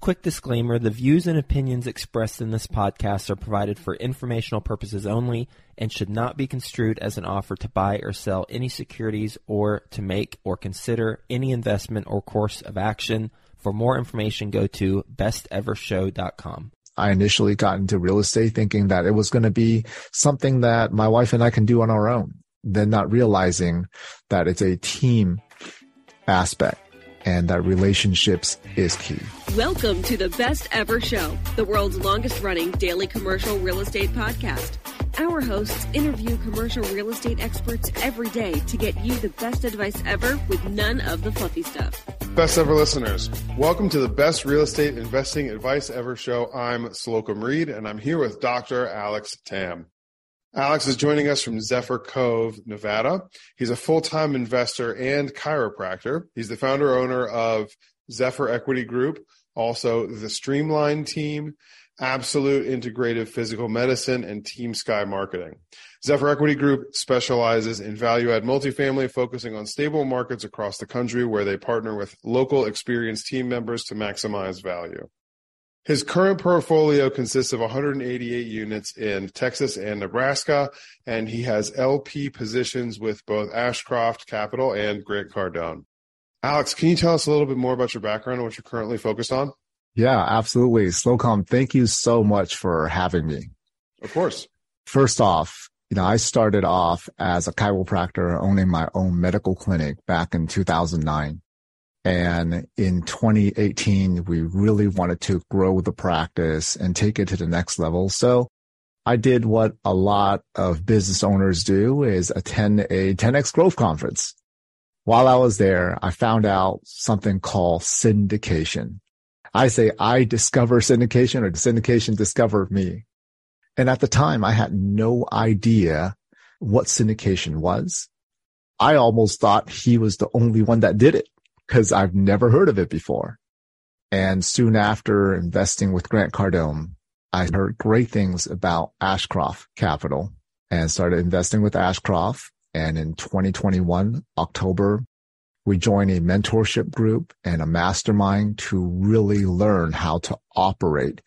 Quick disclaimer, the views and opinions expressed in this podcast are provided for informational purposes only and should not be construed as an offer to buy or sell any securities or to make or consider any investment or course of action. For more information, go to bestevershow.com. I initially got into real estate thinking that it was going to be something that my wife and I can do on our own, then not realizing that it's a team aspect and that relationships is key. Welcome to the Best Ever Show, the world's longest running daily commercial real estate podcast. Our hosts interview commercial real estate experts every day to get you the best advice ever with none of the fluffy stuff. Best Ever listeners, welcome to the Best Real Estate Investing Advice Ever Show. I'm Slocum Reed, and I'm here with Dr. Alex Tam. Alex is joining us from Zephyr Cove, Nevada. He's a full-time investor and chiropractor. He's the founder-owner of Zephyr Equity Group, also the Streamline Team, Absolute Integrative Physical Medicine, and Team Sky Marketing. Zephyr Equity Group specializes in value-add multifamily, focusing on stable markets across the country where they partner with local experienced team members to maximize value. His current portfolio consists of 188 units in Texas and Nebraska, and he has LP positions with both Ashcroft Capital and Grant Cardone. Alex, can you tell us a little bit more about your background and what you're currently focused on? Yeah, absolutely. Slocum, thank you so much for having me. Of course. First off, I started off as a chiropractor owning my own medical clinic back in 2009. And in 2018, we really wanted to grow the practice and take it to the next level. So I did what a lot of business owners do, is attend a 10X Growth Conference. While I was there, I found out something called syndication. I say I discover syndication, or syndication discovered me. And at the time, I had no idea what syndication was. I almost thought he was the only one that did it, because I've never heard of it before. And soon after investing with Grant Cardone, I heard great things about Ashcroft Capital and started investing with Ashcroft. And in 2021, October, we joined a mentorship group and a mastermind to really learn how to operate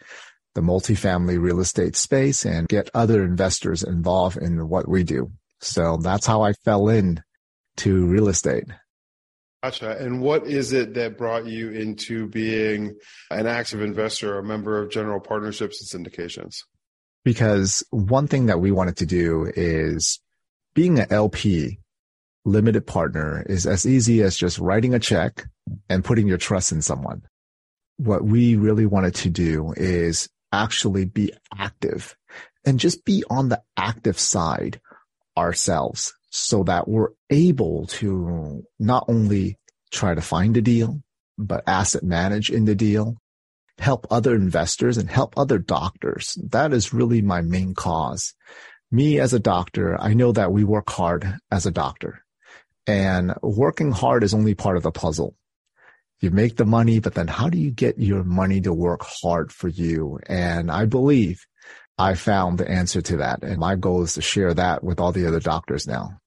the multifamily real estate space and get other investors involved in what we do. So that's how I fell in to real estate. Gotcha. And what is it that brought you into being an active investor, a member of general partnerships and syndications? Because one thing that we wanted to do is being an LP, limited partner, is as easy as just writing a check and putting your trust in someone. What we really wanted to do is actually be active and just be on the active side ourselves so that we're able to not only try to find a deal, but asset manage in the deal, help other investors and help other doctors. That is really my main cause. Me as a doctor, I know that we work hard as a doctor, and working hard is only part of the puzzle. You make the money, but then how do you get your money to work hard for you? And I believe I found the answer to that. And my goal is to share that with all the other doctors now.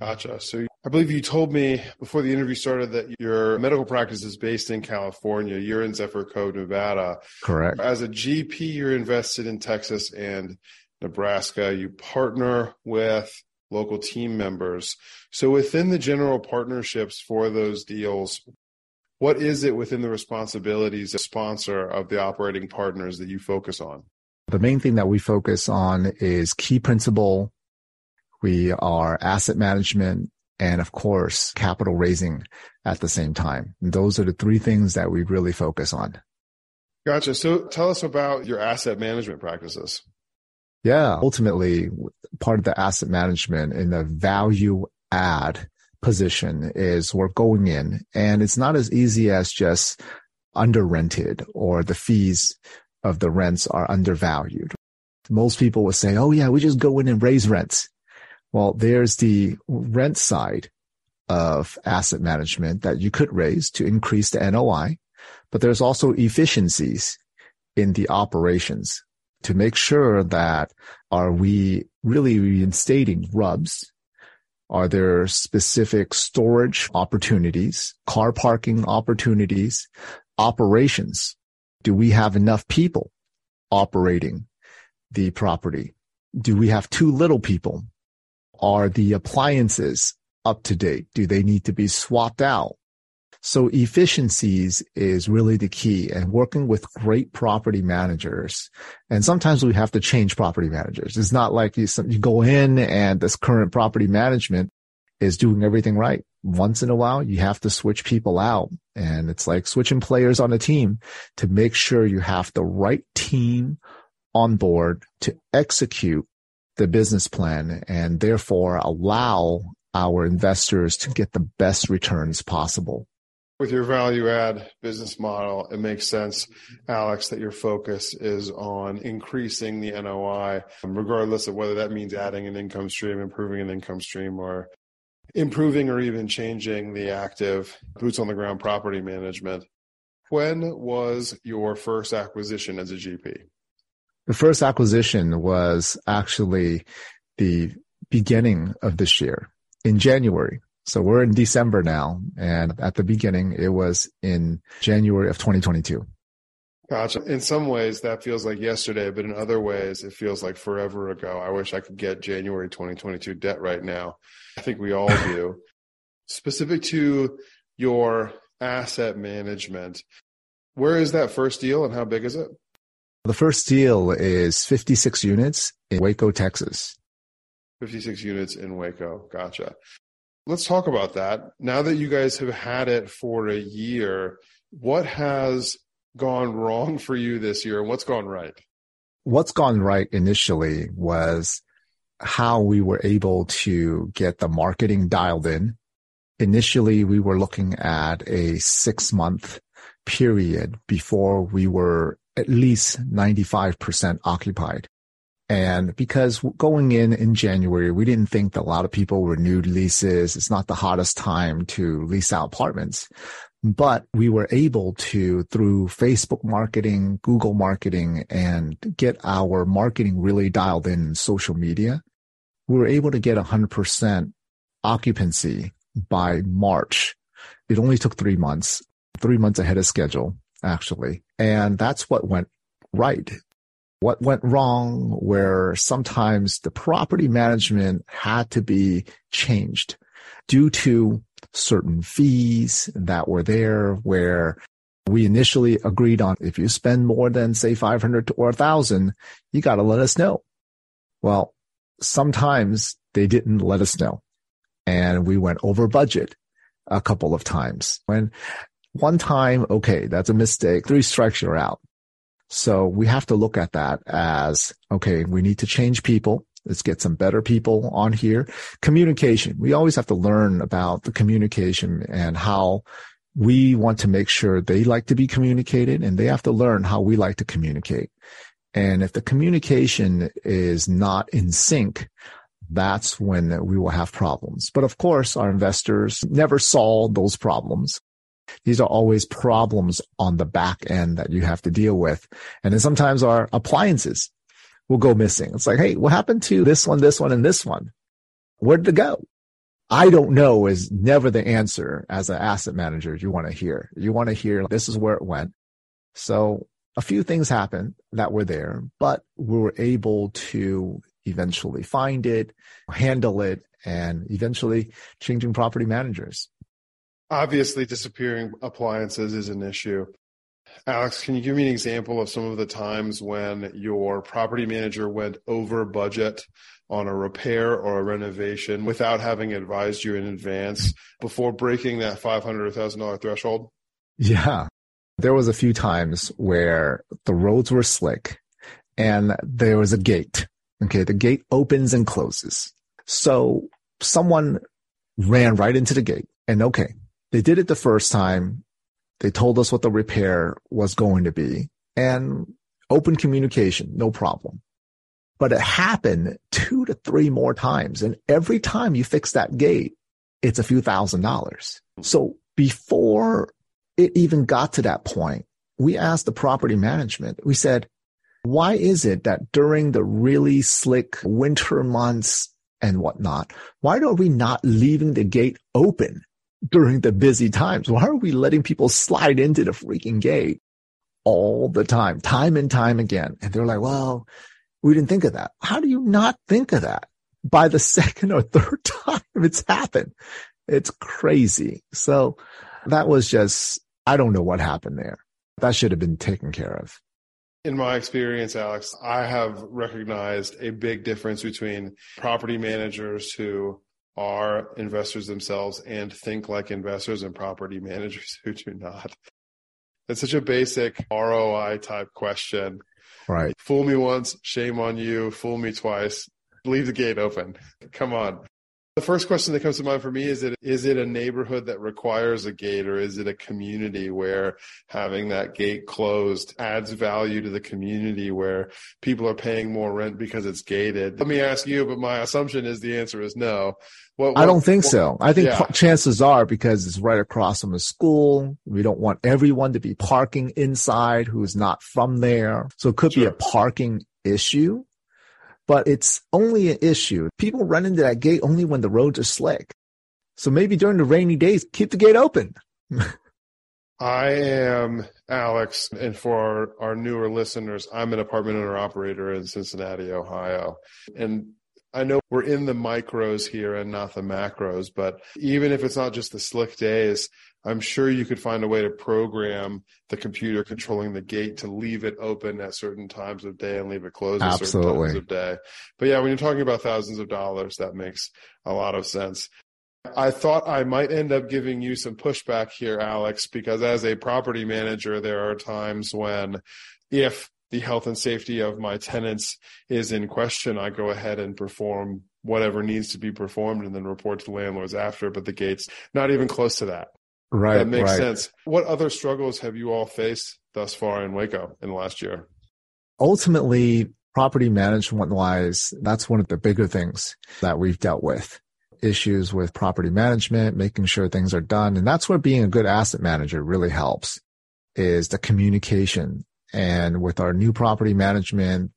Gotcha. So I believe you told me before the interview started that your medical practice is based in California. You're in Zephyr Cove, Nevada. Correct. As a GP, you're invested in Texas and Nebraska. You partner with local team members. So within the general partnerships for those deals, what is it within the responsibilities of sponsor of the operating partners that you focus on? The main thing that we focus on is key principle. We are asset management and, of course, capital raising at the same time. Those are the three things that we really focus on. Gotcha. So tell us about your asset management practices. Yeah. Ultimately, part of the asset management in the value add position is we're going in, and it's not as easy as just under rented or the fees of the rents are undervalued. Most people would say, oh yeah, we just go in and raise rents. Well, there's the rent side of asset management that you could raise to increase the NOI, but there's also efficiencies in the operations to make sure that are we really reinstating RUBS? Are there specific storage opportunities, car parking opportunities, operations? Do we have enough people operating the property? Do we have too little people? Are the appliances up to date? Do they need to be swapped out? So efficiencies is really the key, and working with great property managers. And sometimes we have to change property managers. It's not like you go in and this current property management is doing everything right. Once in a while, you have to switch people out. And it's like switching players on a team to make sure you have the right team on board to execute the business plan and therefore allow our investors to get the best returns possible. With your value add business model, it makes sense, Alex, that your focus is on increasing the NOI, regardless of whether that means adding an income stream, improving an income stream, or improving or even changing the active boots on the ground property management. When was your first acquisition as a GP? The first acquisition was actually the beginning of this year in January. So we're in December now. And at the beginning, it was in January of 2022. Gotcha. In some ways, that feels like yesterday, but in other ways, it feels like forever ago. I wish I could get January 2022 debt right now. I think we all do. Specific to your asset management, where is that first deal and how big is it? The first deal is 56 units in Waco, Texas. 56 units in Waco. Gotcha. Let's talk about that. Now that you guys have had it for a year, what has gone wrong for you this year and what's gone right? What's gone right initially was how we were able to get the marketing dialed in. Initially, we were looking at a 6-month period before we were at least 95% occupied. And because going in January, we didn't think that a lot of people renewed leases. It's not the hottest time to lease out apartments, but we were able to, through Facebook marketing, Google marketing, and get our marketing really dialed in social media, we were able to get 100% occupancy by March. It only took 3 months, 3 months ahead of schedule, actually. And that's what went right. What went wrong, where sometimes the property management had to be changed due to certain fees that were there, where We initially agreed on, if you spend more than, say, $500 or $1,000, you got to let us know. Well, sometimes they didn't let us know, and we went over budget a couple of times. When one time, okay, that's a mistake. 3 strikes, you're out. So we have to look at that as, okay, we need to change people. Let's get some better people on here. Communication. We always have to learn about the communication and how we want to make sure they like to be communicated, and they have to learn how we like to communicate. And if the communication is not in sync, that's when we will have problems. But of course, our investors never solve those problems. These are always problems on the back end that you have to deal with. And then sometimes our appliances will go missing. It's like, hey, what happened to this one, and this one? Where did it go? I don't know is never the answer as an asset manager you want to hear. You want to hear this is where it went. So a few things happened that were there, but we were able to eventually find it, handle it, and eventually changing property managers. Obviously, disappearing appliances is an issue. Alex, can you give me an example of some of the times when your property manager went over budget on a repair or a renovation without having advised you in advance before breaking that $500 or $1,000 threshold? Yeah. There was a few times where the roads were slick and there was a gate. Okay, the gate opens and closes. So someone ran right into the gate, and okay, they did it the first time. They told us what the repair was going to be, and open communication, no problem. But it happened 2 to 3 more times. And every time you fix that gate, it's a few $1,000s. So before it even got to that point, we asked the property management, we said, why is it that during the really slick winter months and whatnot, why are we not leaving the gate open during the busy times? Why are we letting people slide into the freaking gate all the time, time and time again? And they're like, well, we didn't think of that. How do you not think of that? By the second or third time it's happened. It's crazy. So that was just, I don't know what happened there. That should have been taken care of. In my experience, Alex, I have recognized a big difference between property managers who are investors themselves and think like investors and property managers who do not. It's such a basic ROI type question. Right. Fool me once, shame on you. Fool me twice, leave the gate open. Come on. The first question that comes to mind for me is it a neighborhood that requires a gate, or is it a community where having that gate closed adds value to the community, where people are paying more rent because it's gated? Let me ask you, but my assumption is the answer is no. I don't think so. I think chances are, because it's right across from a school, we don't want everyone to be parking inside who's not from there. So it could be a parking issue. But it's only an issue. People run into that gate only when the roads are slick. So maybe during the rainy days, keep the gate open. I am Alex, and for our newer listeners, I'm an apartment owner operator in Cincinnati, Ohio. And I know we're in the micros here and not the macros, but even if it's not just the slick days, I'm sure you could find a way to program the computer controlling the gate to leave it open at certain times of day and leave it closed at certain times of day. But yeah, when you're talking about thousands of dollars, that makes a lot of sense. I thought I might end up giving you some pushback here, Alex, because as a property manager, there are times when if the health and safety of my tenants is in question, I go ahead and perform whatever needs to be performed and then report to the landlords after, but the gate's not even close to that. Right. That makes sense. What other struggles have you all faced thus far in Waco in the last year? Ultimately, property management-wise, that's one of the bigger things that we've dealt with. Issues with property management, making sure things are done. And that's where being a good asset manager really helps, is the communication. And with our new property management,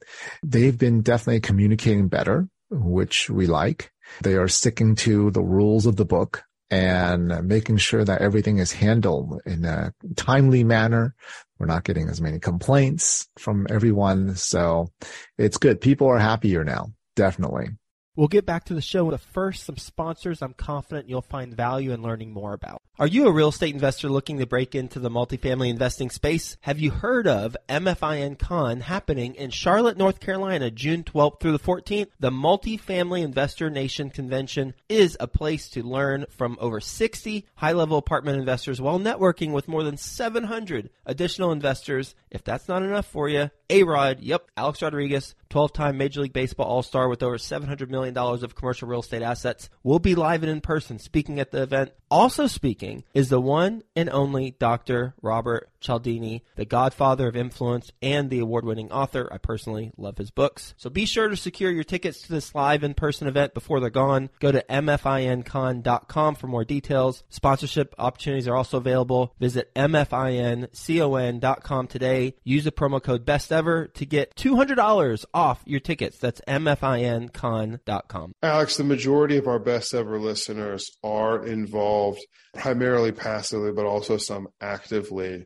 they've been definitely communicating better, which we like. They are sticking to the rules of the book and making sure that everything is handled in a timely manner. We're not getting as many complaints from everyone. So it's good. People are happier now, definitely. We'll get back to the show, but first, some sponsors I'm confident you'll find value in learning more about. Are you a real estate investor looking to break into the multifamily investing space? Have you heard of MFIN Con happening in Charlotte, North Carolina, June 12th through the 14th? The Multifamily Investor Nation Convention is a place to learn from over 60 high-level apartment investors while networking with more than 700 additional investors. If that's not enough for you, A-Rod, yep, Alex Rodriguez, 12-time Major League Baseball All-Star with over $700 million of commercial real estate assets, will be live and in person speaking at the event. Also speaking is the one and only Dr. Robert Cialdini, the godfather of influence and the award-winning author. I personally love his books. So be sure to secure your tickets to this live in-person event before they're gone. Go to mfincon.com for more details. Sponsorship opportunities are also available. Visit mfincon.com today. Use the promo code BESTEVER to get $200 off your tickets. That's mfincon.com. Alex, the majority of our Best Ever listeners are involved primarily passively, but also some actively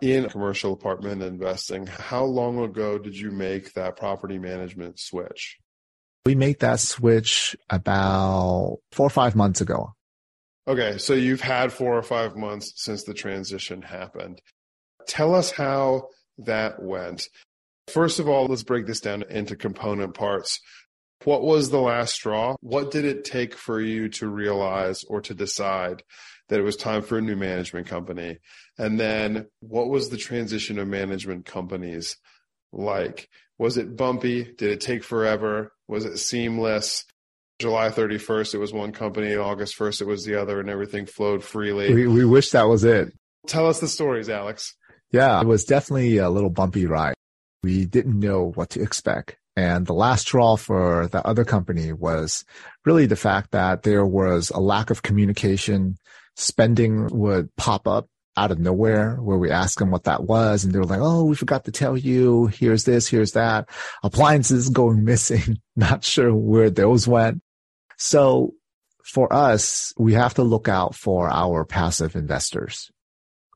in commercial apartment investing. How long ago did you make that property management switch? We made that switch about 4 or 5 months ago. Okay, so you've had 4 or 5 months since the transition happened. Tell us how that went. First of all, let's break this down into component parts. What was the last straw? What did it take for you to realize or to decide that it was time for a new management company? And then what was the transition of management companies like? Was it bumpy? Did it take forever? Was it seamless? July 31st, it was one company. August 1st, it was the other, and everything flowed freely. We wish that was it. Tell us the stories, Alex. Yeah, it was definitely a little bumpy ride. We didn't know what to expect. And the last straw for the other company was really the fact that there was a lack of communication. Spending would pop up out of nowhere where we asked them what that was. And they were like, oh, we forgot to tell you. Here's this, here's that. Appliances going missing. Not sure where those went. So for us, we have to look out for our passive investors.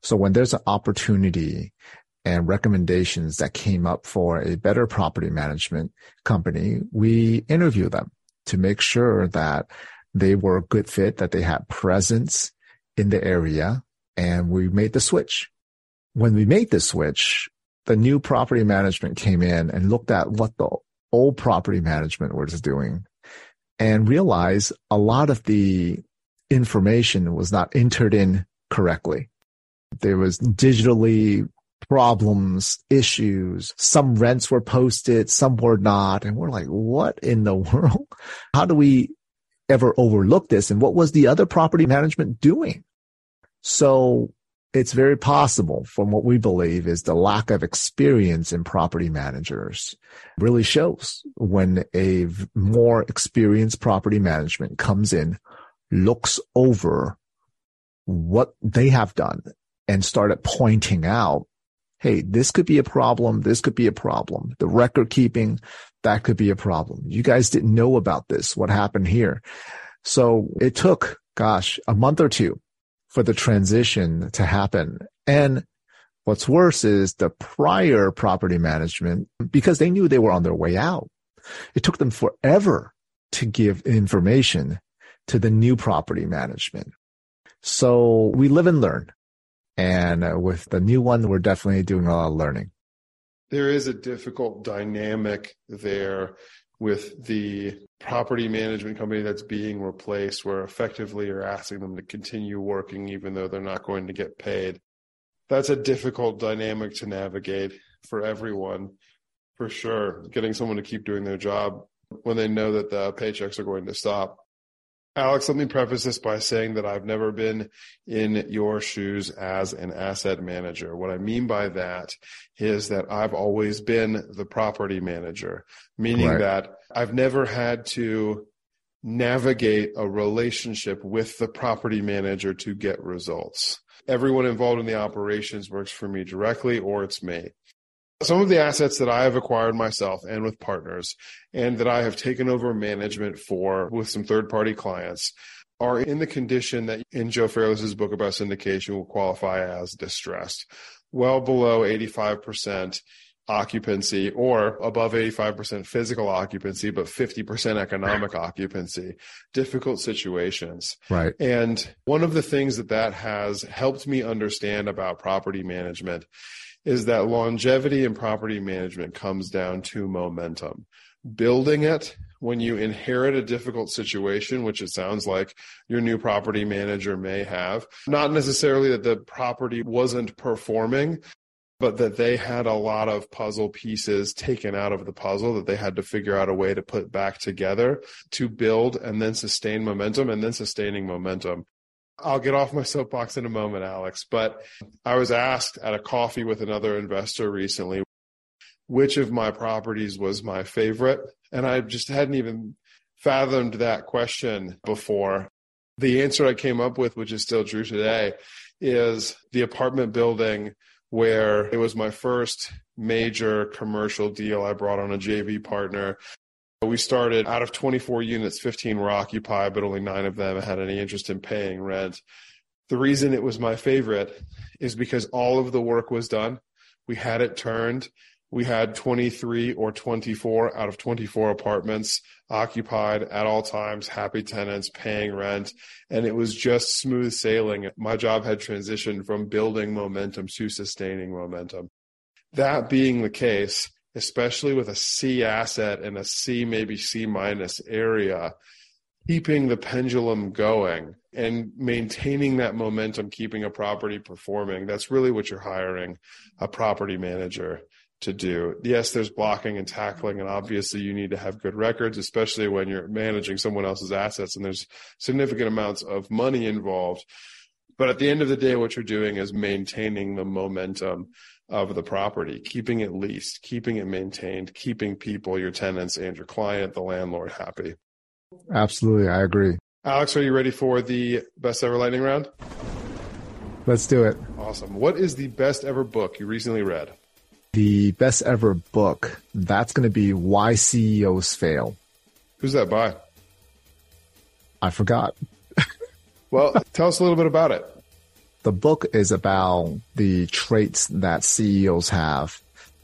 So when there's an opportunity and recommendations that came up for a better property management company, we interview them to make sure that they were a good fit, that they had presence in the area, and we made the switch. When we made the switch, the new property management came in and looked at what the old property management was doing and realized a lot of the information was not entered in correctly. There was digitally problems, issues. Some rents were posted, some were not. And we're like, what in the world? How do we ever overlook this? And what was the other property management doing? So it's very possible, from what we believe, is the lack of experience in property managers really shows when a more experienced property management comes in, looks over what they have done, and started pointing out, hey, this could be a problem. This could be a problem. The record keeping, that could be a problem. You guys didn't know about this. What happened here? So it took, a month or two for the transition to happen. And what's worse is the prior property management, because they knew they were on their way out, it took them forever to give information to the new property management. So we live and learn. And with the new one, we're definitely doing a lot of learning. There is a difficult dynamic there with the property management company that's being replaced, where effectively you're asking them to continue working even though they're not going to get paid. That's a difficult dynamic to navigate for everyone, for sure. Getting someone to keep doing their job when they know that the paychecks are going to stop. Alex, let me preface this by saying that I've never been in your shoes as an asset manager. What I mean by that is that I've always been the property manager, meaning that I've never had to navigate a relationship with the property manager to get results. Everyone involved in the operations works for me directly, or it's me. Some of the assets that I have acquired myself and with partners, and that I have taken over management for with some third-party clients, are in the condition that in Joe Fairless's book about syndication will qualify as distressed, well below 85% occupancy or above 85% physical occupancy, but 50% economic occupancy, difficult situations. Right. And one of the things that that has helped me understand about property management is that longevity in property management comes down to momentum. Building it when you inherit a difficult situation, which it sounds like your new property manager may have, not necessarily that the property wasn't performing, but that they had a lot of puzzle pieces taken out of the puzzle that they had to figure out a way to put back together to build and then sustain momentum and then sustaining momentum. I'll get off my soapbox in a moment, Alex, but I was asked at a coffee with another investor recently, which of my properties was my favorite? And I just hadn't even fathomed that question before. The answer I came up with, which is still true today, is the apartment building where it was my first major commercial deal. I brought on a JV partner. We started out of 24 units, 15 were occupied, but only 9 of them had any interest in paying rent. The reason it was my favorite is because all of the work was done. We had it turned. We had 23 or 24 out of 24 apartments occupied at all times, happy tenants, paying rent, and it was just smooth sailing. My job had transitioned from building momentum to sustaining momentum. That being the case, especially with a C asset and a C, maybe C minus area, keeping the pendulum going and maintaining that momentum, keeping a property performing, that's really what you're hiring a property manager to do. Yes, there's blocking and tackling, and obviously you need to have good records, especially when you're managing someone else's assets and there's significant amounts of money involved. But at the end of the day, what you're doing is maintaining the momentum of the property, keeping it leased, keeping it maintained, keeping people, your tenants and your client, the landlord, happy. Absolutely. I agree. Alex, are you ready for the best ever lightning round? Let's do it. Awesome. What is the best ever book you recently read? The best ever book, that's going to be Why CEOs Fail. Who's that by? I forgot. Well, tell us a little bit about it. The book is about the traits that CEOs have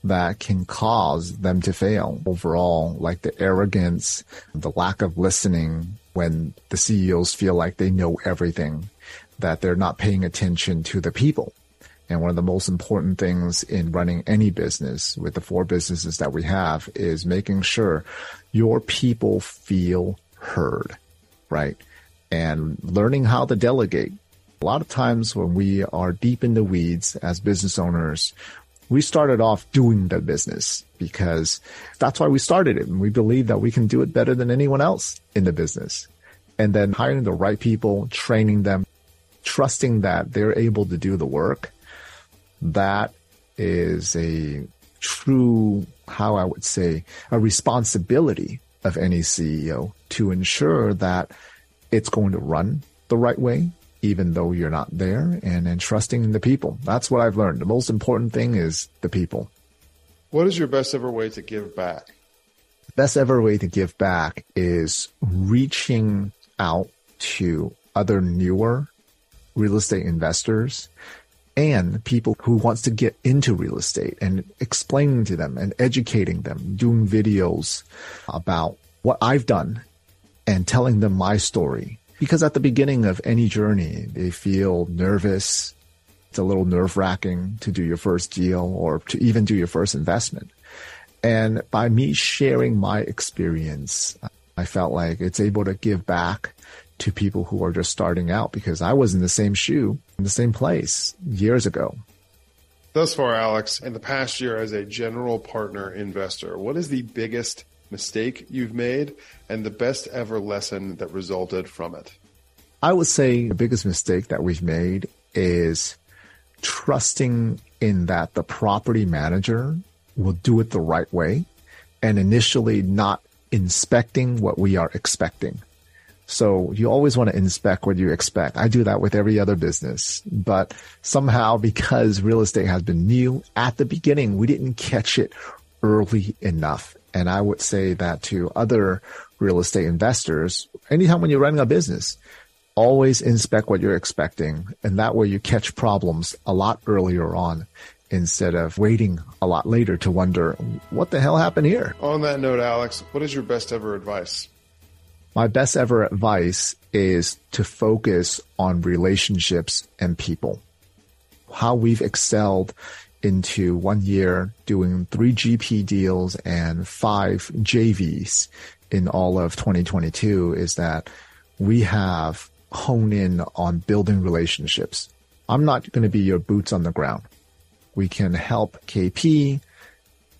that can cause them to fail overall, like the arrogance, the lack of listening when the CEOs feel like they know everything, that they're not paying attention to the people. And one of the most important things in running any business with the 4 businesses that we have is making sure your people feel heard, right? And learning how to delegate. A lot of times when we are deep in the weeds as business owners, we started off doing the business because that's why we started it. And we believe that we can do it better than anyone else in the business. And then hiring the right people, training them, trusting that they're able to do the work. That is a true, how I would say, a responsibility of any CEO to ensure that it's going to run the right way, even though you're not there, and trusting the people. That's what I've learned. The most important thing is the people. What is your best ever way to give back? The best ever way to give back is reaching out to other newer real estate investors and people who wants to get into real estate, and explaining to them and educating them, doing videos about what I've done and telling them my story. Because at the beginning of any journey, they feel nervous. It's a little nerve-wracking to do your first deal or to even do your first investment. And by me sharing my experience, I felt like it's able to give back to people who are just starting out, because I was in the same shoe, in the same place years ago. Thus far, Alex, in the past year as a general partner investor, what is the biggest mistake you've made and the best ever lesson that resulted from it? I would say the biggest mistake that we've made is trusting in that the property manager will do it the right way and initially not inspecting what we are expecting. So you always want to inspect what you expect. I do that with every other business, but somehow because real estate has been new at the beginning, we didn't catch it early enough. And I would say that to other real estate investors, anytime when you're running a business, always inspect what you're expecting. And that way you catch problems a lot earlier on instead of waiting a lot later to wonder, what the hell happened here? On that note, Alex, what is your best ever advice? My best ever advice is to focus on relationships and people. How we've excelled into 1 year doing 3 GP deals and 5 JVs in all of 2022 is that we have honed in on building relationships. I'm not going to be your boots on the ground. We can help KP,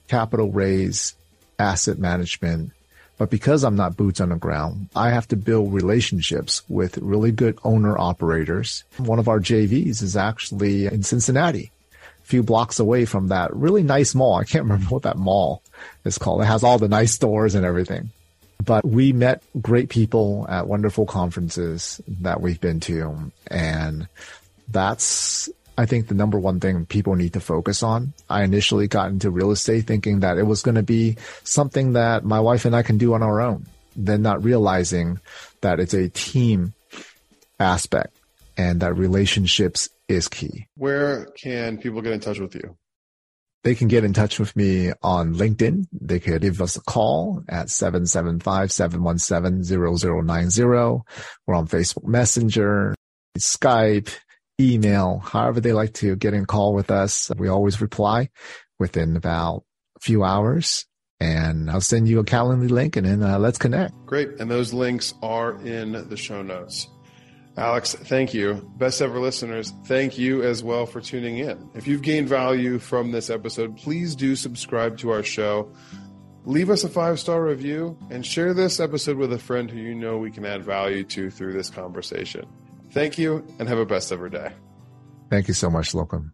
capital raise, asset management. But because I'm not boots on the ground, I have to build relationships with really good owner operators. One of our JVs is actually in Cincinnati, a few blocks away from that really nice mall. I can't remember what that mall is called. It has all the nice stores and everything. But we met great people at wonderful conferences that we've been to. And that's, I think, the number one thing people need to focus on. I initially got into real estate thinking that it was going to be something that my wife and I can do on our own, then not realizing that it's a team aspect and that relationships is key. Where can people get in touch with you? They can get in touch with me on LinkedIn. They could give us a call at 775-717-0090. We're on Facebook Messenger, Skype, email, however they like to get in call with us. We always reply within about a few hours, and I'll send you a Calendly link and then let's connect. Great. And those links are in the show notes. Alex, thank you. Best ever listeners, thank you as well for tuning in. If you've gained value from this episode, please do subscribe to our show. Leave us a 5-star review and share this episode with a friend who you know we can add value to through this conversation. Thank you, and have a best ever day. Thank you so much, Slocum.